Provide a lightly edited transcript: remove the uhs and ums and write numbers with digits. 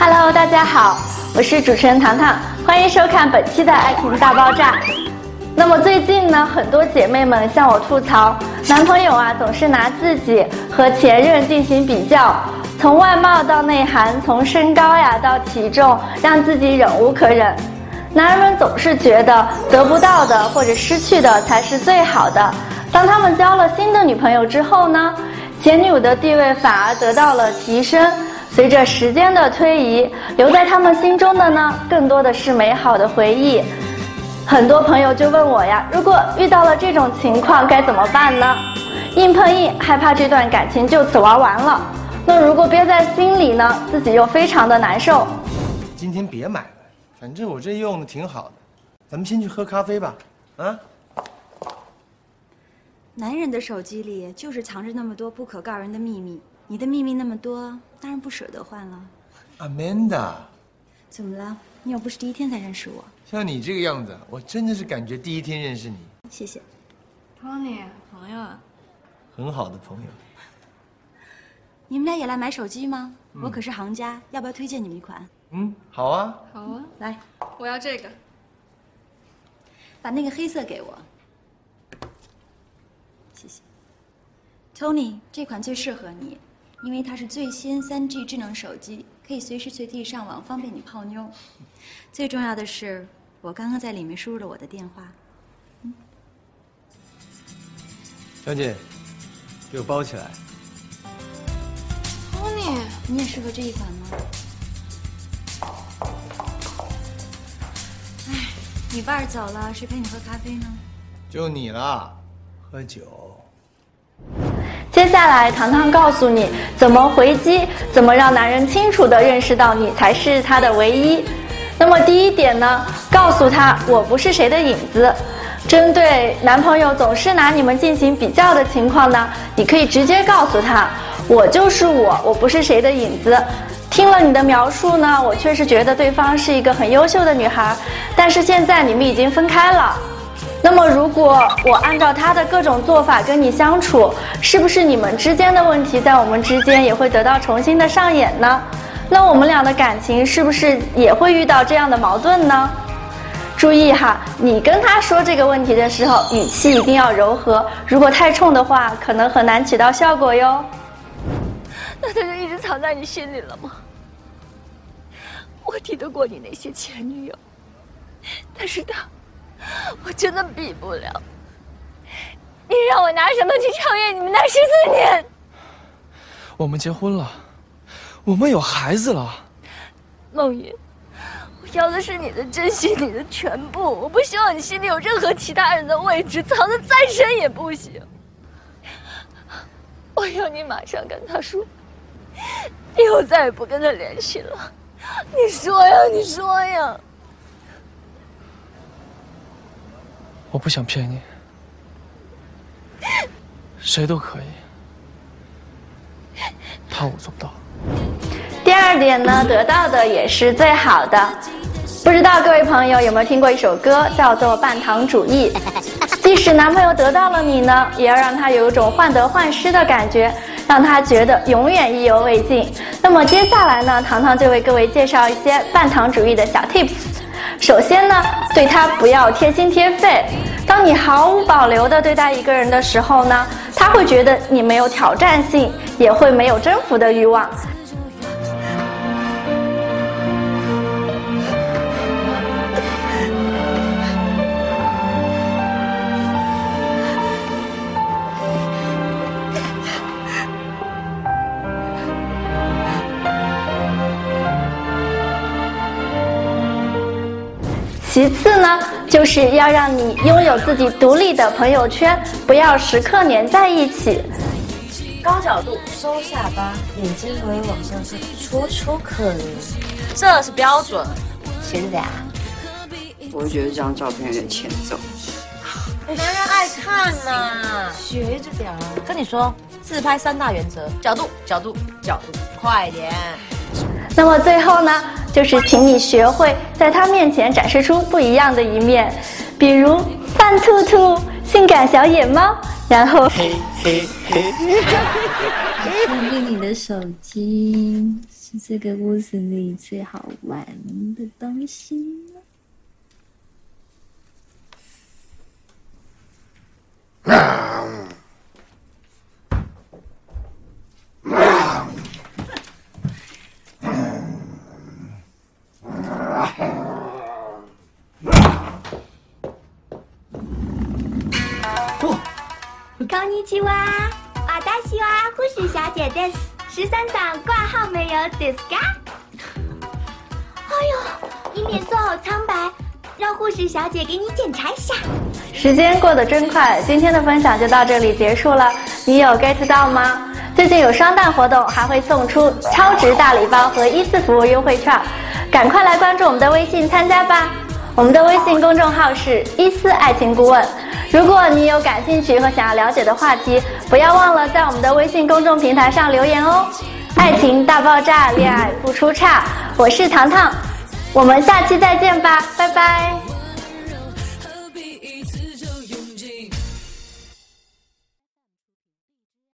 Hello， 大家好，我是主持人糖糖，欢迎收看本期的《爱情大爆炸》。那么最近呢，很多姐妹们向我吐槽，男朋友啊总是拿自己和前任进行比较，从外貌到内涵，从身高呀到体重，让自己忍无可忍。男人们总是觉得得不到的或者失去的才是最好的。当他们交了新的女朋友之后呢，前女友的地位反而得到了提升。随着时间的推移，留在他们心中的呢，更多的是美好的回忆。很多朋友就问我呀，如果遇到了这种情况该怎么办呢？硬碰硬，害怕这段感情就此玩完了。那如果憋在心里呢，自己又非常的难受。今天别买了，反正我这用的挺好的。咱们先去喝咖啡吧，啊？男人的手机里就是藏着那么多不可告人的秘密，你的秘密那么多，当然不舍得换了。Amanda， 怎么了？你又不是第一天才认识我。像你这个样子，我真的是感觉第一天认识你。谢谢。Tony， 朋友。很好的朋友。你们俩也来买手机吗？我可是行家，要不要推荐你们一款？好啊。好啊，来，我要这个。把那个黑色给我。谢谢 ，Tony， 这款最适合你，因为它是最新 3G 智能手机，可以随时随地上网，方便你泡妞。最重要的是，我刚刚在里面输入了我的电话。小姐，给我包起来。Tony， 你也适合这一款吗？哎，你伴儿走了，谁陪你喝咖啡呢？就你了。喝酒。接下来，糖糖告诉你怎么回击，怎么让男人清楚地认识到你才是他的唯一。那么第一点呢，告诉他我不是谁的影子。针对男朋友总是拿你们进行比较的情况呢，你可以直接告诉他，我就是我，我不是谁的影子。听了你的描述呢，我确实觉得对方是一个很优秀的女孩，但是现在你们已经分开了。那么如果我按照他的各种做法跟你相处，是不是你们之间的问题在我们之间也会得到重新的上演呢？那我们俩的感情是不是也会遇到这样的矛盾呢？注意哈，你跟他说这个问题的时候，语气一定要柔和，如果太冲的话，可能很难起到效果哟。那他就一直藏在你心里了吗？我敌得过你那些前女友，但是他……我真的比不了，你让我拿什么去超越你们那14年？我们结婚了，我们有孩子了。孟云，我要的是你的真心，你的全部，我不希望你心里有任何其他人的位置，藏得再深也不行。我要你马上跟他说，以后再也不跟他联系了。你说呀，你说呀。我不想骗你，谁都可以，他我做不到。第二点呢，得到的也是最好的。不知道各位朋友有没有听过一首歌叫做《半糖主义》，即使男朋友得到了你呢，也要让他有一种患得患失的感觉，让他觉得永远意犹未尽。那么接下来呢，糖糖就为各位介绍一些半糖主义的小 tips。首先呢，对他不要贴心贴肺。当你毫无保留地对待一个人的时候呢，他会觉得你没有挑战性，也会没有征服的欲望。其次呢，就是要让你拥有自己独立的朋友圈，不要时刻粘在一起。高角度，收下巴，眼睛可以往上看，楚楚可怜，这是标准。贤良，我觉得这张照片有点欠揍。男人爱看嘛，学着点。跟你说，自拍3大原则：角度，角度，角度，快点。那么最后呢，就是请你学会在他面前展示出不一样的一面，比如饭兔兔、性感小野猫，然后嘿嘿嘿，我给你的手机。是这个屋子里最好玩的东西呢。こんにちは。私は护士小姐です。13番挂号没有ですか？哎呦，你脸色好苍白，让护士小姐给你检查一下。时间过得真快，今天的分享就到这里结束了。你有 get 到吗？最近有双旦活动，还会送出超值大礼包和1次服务优惠券，赶快来关注我们的微信参加吧。我们的微信公众号是“1思爱情顾问”。如果你有感兴趣和想要了解的话题，不要忘了在我们的微信公众平台上留言哦。爱情大爆炸，恋爱不出岔。我是糖糖，我们下期再见吧，拜拜。